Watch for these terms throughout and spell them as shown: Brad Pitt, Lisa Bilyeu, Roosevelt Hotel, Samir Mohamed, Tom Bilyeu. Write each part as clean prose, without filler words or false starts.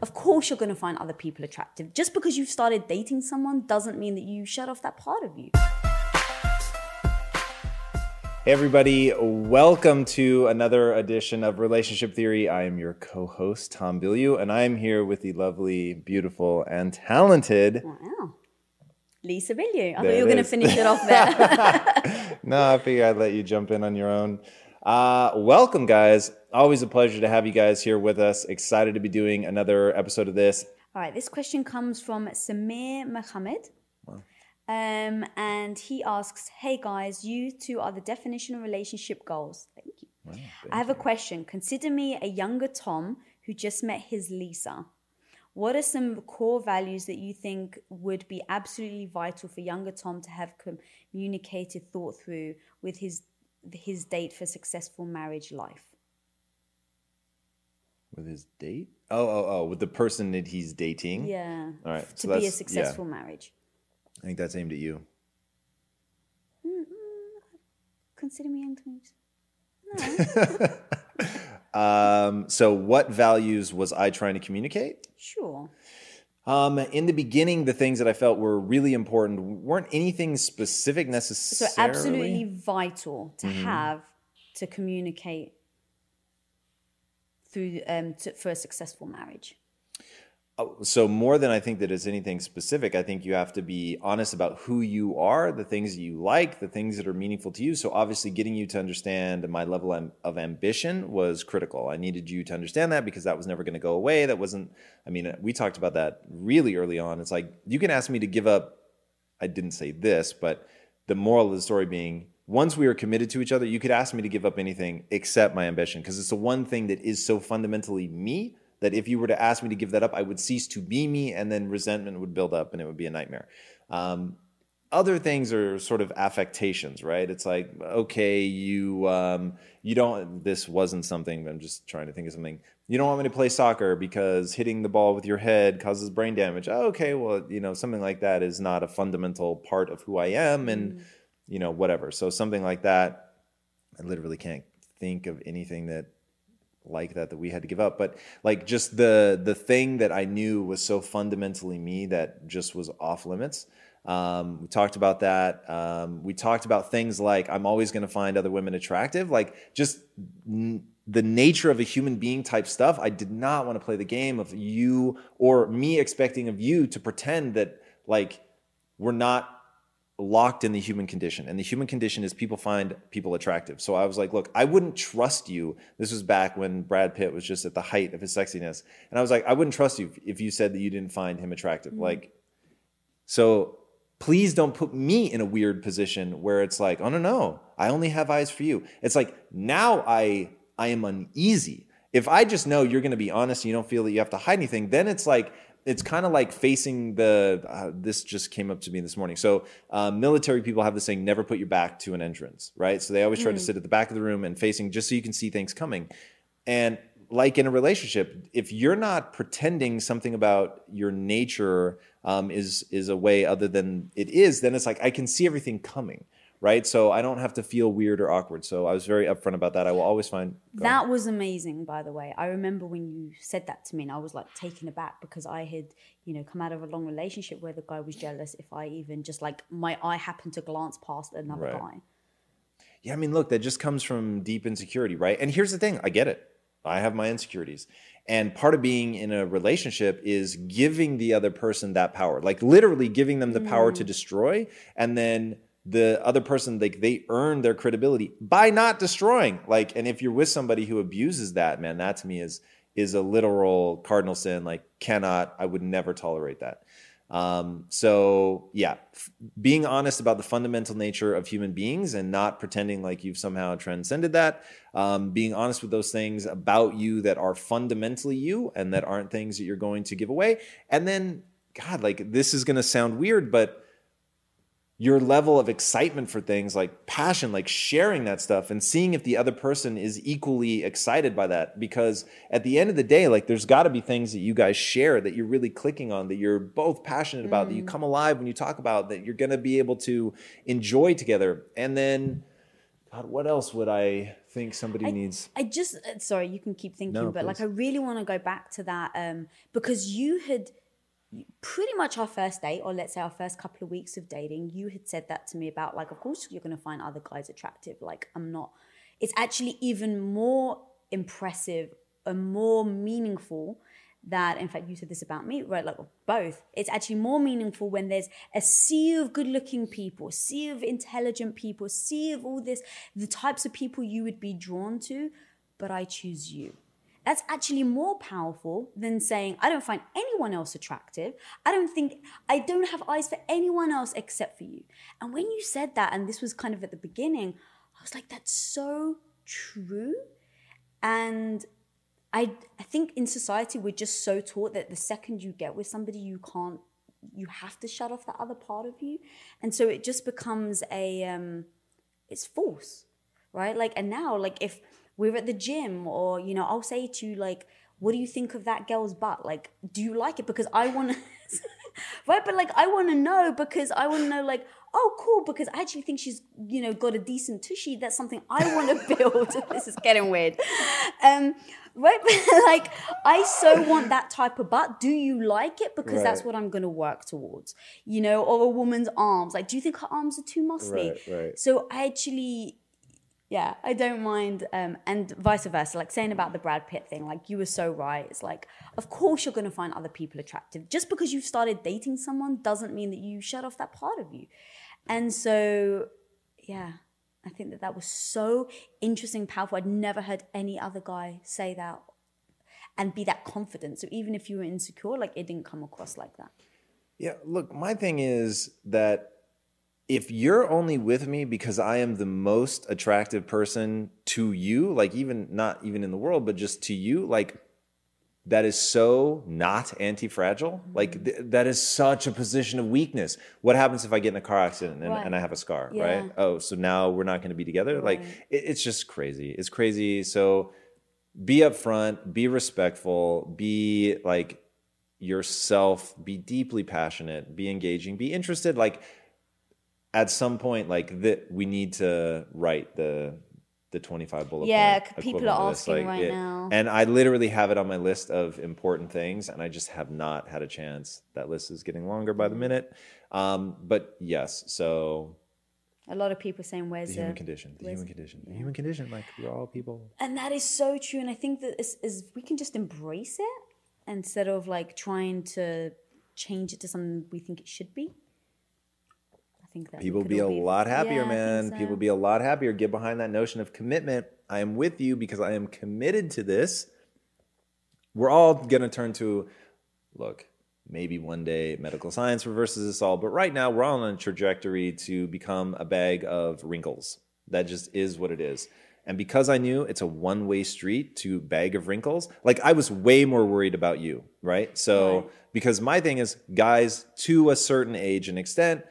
Of course you're going to find other people attractive. Just because you've started dating someone doesn't mean that you shut off that part of you. Hey everybody, welcome to another edition of Relationship Theory. I am your co-host, Tom Bilyeu, and I'm here with the lovely, beautiful, and talented... Wow. Lisa Bilyeu. I thought you were going to finish it off there. No, I figured I'd let you jump in on your own. Welcome, guys. Always a pleasure to have you guys here with us. Excited to be doing another episode of this. All right, this question comes from Samir Mohamed. Wow. And he asks, hey guys, you two are the definition of relationship goals. Thank you. Wow, I have a question. Consider me a younger Tom who just met his Lisa. What are some core values that you think would be absolutely vital for younger Tom to have communicated, thought through with his date for successful marriage life? With his date? Oh, with the person that he's dating? Yeah. All right. To be a successful marriage. I think that's aimed at you. Consider me young Tom. No. So what values was I trying to communicate? Sure. In the beginning, the things that I felt were really important weren't anything specific necessarily. So absolutely vital to have to communicate through for a successful marriage. So more than I think that it's anything specific, I think you have to be honest about who you are, the things that you like, the things that are meaningful to you. So obviously getting you to understand my level of ambition was critical. I needed you to understand that because that was never going to go away. That wasn't, I mean, we talked about that really early on. It's like, you can ask me to give up, I didn't say this, but the moral of the story being, once we are committed to each other, you could ask me to give up anything except my ambition, because it's the one thing that is so fundamentally me that if you were to ask me to give that up, I would cease to be me, and then resentment would build up and it would be a nightmare. Other things are sort of affectations, right? It's like, okay, you don't, this wasn't something, I'm just trying to think of something. You don't want me to play soccer because hitting the ball with your head causes brain damage. Oh, okay, well, something like that is not a fundamental part of who I am, and whatever. So something like that, I literally can't think of anything that we had to give up, but like just the thing that I knew was so fundamentally me that just was off limits. We talked about that. We talked about things like I'm always going to find other women attractive, like just the nature of a human being type stuff. I did not want to play the game of you or me expecting of you to pretend that like we're not locked in the human condition. And the human condition is people find people attractive. So I was like, look, I wouldn't trust you. This was back when Brad Pitt was just at the height of his sexiness. And I was like, I wouldn't trust you if you said that you didn't find him attractive. Mm-hmm. Like, so please don't put me in a weird position where it's like, oh, no, I only have eyes for you. It's like, now I am uneasy. If I just know you're going to be honest and you don't feel that you have to hide anything, then it's like, it's kind of like facing the, this just came up to me this morning. So military people have this saying, never put your back to an entrance, right? So they always try to sit at the back of the room and facing just so you can see things coming. And like in a relationship, if you're not pretending something about your nature is a way other than it is, then it's like, I can see everything coming, right? So I don't have to feel weird or awkward. So I was very upfront about that. I will always find... That was amazing, by the way. I remember when you said that to me and I was like taken aback because I had, come out of a long relationship where the guy was jealous if I even just like my eye happened to glance past another guy. Yeah, I mean, look, that just comes from deep insecurity, right? And here's the thing. I get it. I have my insecurities. And part of being in a relationship is giving the other person that power, like literally giving them the power to destroy. And then the other person, like they earn their credibility by not destroying. Like, and if you're with somebody who abuses that, man, that to me is a literal cardinal sin. Like I would never tolerate that. So yeah, being honest about the fundamental nature of human beings and not pretending like you've somehow transcended that, being honest with those things about you that are fundamentally you and that aren't things that you're going to give away. And then God, like this is going to sound weird, but your level of excitement for things like passion, like sharing that stuff and seeing if the other person is equally excited by that. Because at the end of the day, like there's got to be things that you guys share that you're really clicking on, that you're both passionate about, that you come alive when you talk about, that you're going to be able to enjoy together. And then, God, what else would I think somebody needs? I just, sorry, you can keep thinking, no, but please. Like I really want to go back to that because you had... pretty much our first date, or let's say our first couple of weeks of dating, you had said that to me about like, of course you're going to find other guys attractive. Like I'm not, it's actually even more impressive and more meaningful that, in fact, you said this about me, right? Like both. It's actually more meaningful when there's a sea of good looking people, sea of intelligent people, sea of all this, the types of people you would be drawn to, but I choose you. That's actually more powerful than saying, I don't find anyone else attractive. I don't have eyes for anyone else except for you. And when you said that, and this was kind of at the beginning, I was like, that's so true. And I think in society, we're just so taught that the second you get with somebody, you have to shut off that other part of you. And so it just becomes it's false, right? Like, and now, like if we're at the gym or, you know, I'll say to you, like, what do you think of that girl's butt? Like, do you like it? Because I want to, right? But like, I want to know because I want to know like, oh, cool. Because I actually think she's, you know, got a decent tushy. That's something I want to build. This is getting weird. Right? But like, I so want that type of butt. Do you like it? Because that's what I'm going to work towards, you know, or a woman's arms. Like, do you think her arms are too muscly? Right. So I actually... yeah, I don't mind, and vice versa, like saying about the Brad Pitt thing, like you were so right. It's like, of course you're going to find other people attractive. Just because you've started dating someone doesn't mean that you shut off that part of you. And so, yeah, I think that was so interesting, powerful. I'd never heard any other guy say that and be that confident. So even if you were insecure, like it didn't come across like that. Yeah, look, my thing is that if you're only with me because I am the most attractive person to you, like even not even in the world, but just to you, like that is so not anti-fragile. Like that is such a position of weakness. What happens if I get in a car accident and I have a scar, right? Oh, so now we're not going to be together. Right. Like it's just crazy. It's crazy. So be upfront, be respectful, be like yourself, be deeply passionate, be engaging, be interested. Like, at some point, like that, we need to write the 25 bullet point. Yeah, people are asking like, now. And I literally have it on my list of important things, and I just have not had a chance. That list is getting longer by the minute. But yes, so a lot of people saying, "Where's the human condition? The human condition. Like we're all people." And that is so true. And I think that is we can just embrace it instead of like trying to change it to something we think it should be. People be a lot happier, man. People be a lot happier. Get behind that notion of commitment. I am with you because I am committed to this. We're all going to turn to, look, maybe one day medical science reverses us all. But right now, we're all on a trajectory to become a bag of wrinkles. That just is what it is. And because I knew it's a one-way street to bag of wrinkles, like I was way more worried about you, right? So because my thing is, guys, to a certain age and extent,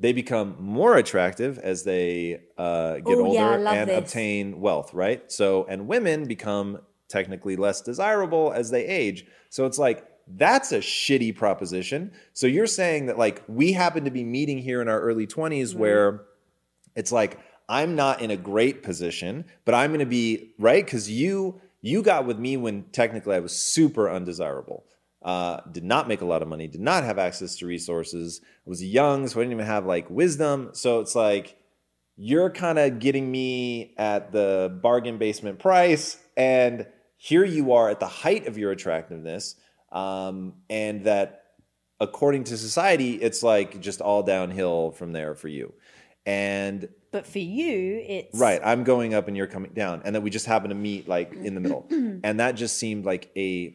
they become more attractive as they get older and obtain wealth, right? So, and women become technically less desirable as they age. So it's like, that's a shitty proposition. So you're saying that like, we happen to be meeting here in our early 20s where it's like, I'm not in a great position, but I'm going to be, right? Because you got with me when technically I was super undesirable. Did not make a lot of money, did not have access to resources, was young, so I didn't even have like wisdom. So it's like, you're kind of getting me at the bargain basement price, and here you are at the height of your attractiveness, and that according to society, it's like just all downhill from there for you. And but for you, it's... Right, I'm going up and you're coming down. And then we just happen to meet like in the middle. And that just seemed like a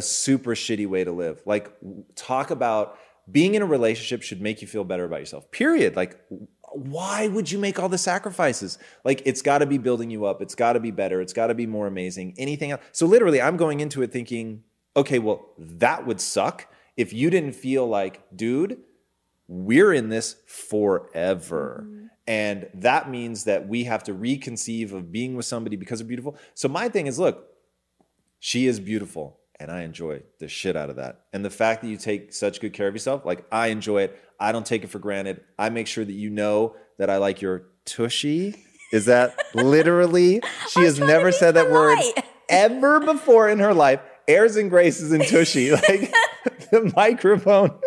super shitty way to live. Like, talk about being in a relationship should make you feel better about yourself, period. Like, why would you make all the sacrifices? Like, it's got to be building you up. It's got to be better. It's got to be more amazing. Anything else. So literally, I'm going into it thinking, okay, well, that would suck if you didn't feel like, dude, we're in this forever. Mm-hmm. And that means that we have to reconceive of being with somebody because they're beautiful. So my thing is, look, she is beautiful. And I enjoy the shit out of that. And the fact that you take such good care of yourself, like, I enjoy it. I don't take it for granted. I make sure that you know that I like your tushy. Is that literally? She has never said that word ever before in her life. Airs and graces and tushy. Like, the microphone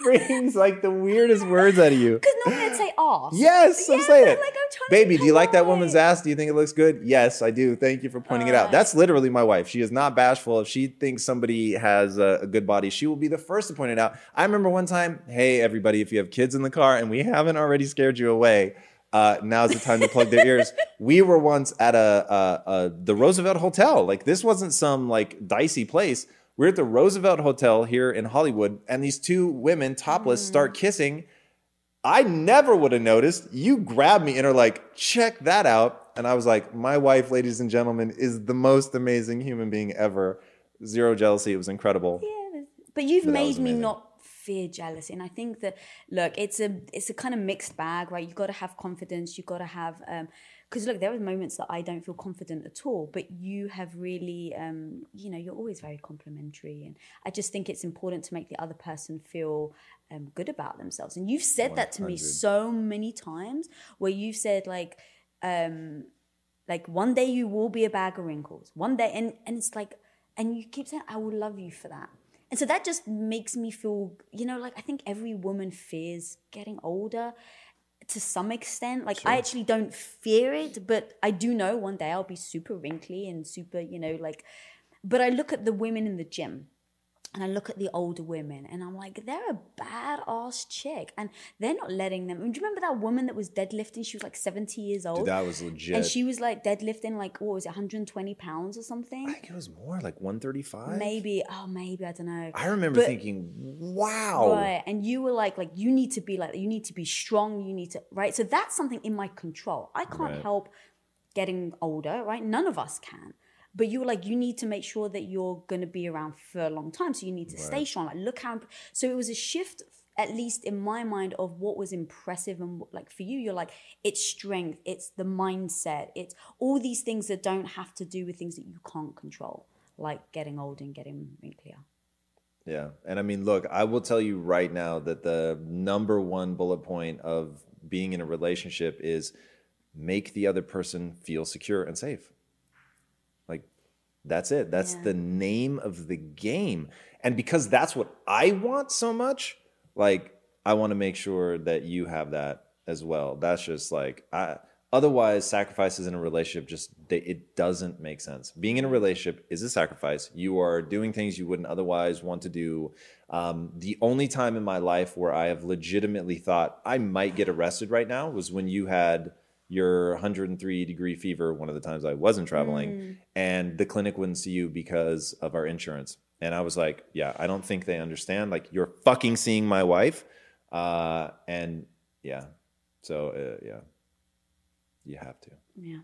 brings like the weirdest words out of you. Because normally I'd say ass. Yes, yeah, I'm saying it. Like, I'm baby, do you like that woman's ass? Do you think it looks good? Yes, I do. Thank you for pointing it out. That's literally my wife. She is not bashful. If she thinks somebody has a good body, she will be the first to point it out. I remember one time, hey, everybody, if you have kids in the car and we haven't already scared you away, now's the time to plug their ears. We were once at the Roosevelt Hotel. Like, this wasn't some like dicey place. We're at the Roosevelt Hotel here in Hollywood, and these two women, topless, start kissing. I never would have noticed. You grabbed me and are like, check that out. And I was like, my wife, ladies and gentlemen, is the most amazing human being ever. Zero jealousy. It was incredible. Yeah, but you've made me not fear jealousy. And I think that, look, it's a kind of mixed bag, right? You've got to have confidence. You've got to have... Because, look, there were moments that I don't feel confident at all, but you have really, you're always very complimentary. And I just think it's important to make the other person feel good about themselves. And you've said 100. That to me so many times, where you've said, like one day you will be a bag of wrinkles. One day, and it's like, and you keep saying, I will love you for that. And so that just makes me feel, I think every woman fears getting older. To some extent, like, sure. I actually don't fear it, but I do know one day I'll be super wrinkly and super, but I look at the women in the gym and I look at the older women and I'm like, they're a badass chick and they're not letting them. And do you remember that woman that was deadlifting? She was like 70 years old. Dude, that was legit. And she was like deadlifting like, what was it, 120 pounds or something? I think it was more, like 135. Maybe. Oh, maybe. I don't know. I remember thinking, wow. Right. And you were like, you need to be like, you need to be strong. You need to, right? So that's something in my control. I can't help getting older, right? None of us can. But you were like, you need to make sure that you're going to be around for a long time. So you need to stay strong. Like, look how... So it was a shift, at least in my mind, of what was impressive. And what, like, for you, you're like, it's strength. It's the mindset. It's all these things that don't have to do with things that you can't control, like getting old and getting wrinklier. Yeah. And I mean, look, I will tell you right now that the number one bullet point of being in a relationship is make the other person feel secure and safe. That's it. That's the name of the game. And because that's what I want so much, like, I want to make sure that you have that as well. That's just like, otherwise sacrifices in a relationship, it doesn't make sense. Being in a relationship is a sacrifice. You are doing things you wouldn't otherwise want to do. The only time in my life where I have legitimately thought I might get arrested right now was when you had your 103-degree fever, one of the times I wasn't traveling, and the clinic wouldn't see you because of our insurance. And I was like, yeah, I don't think they understand. Like, you're fucking seeing my wife. And yeah. So, yeah. You have to. Yeah.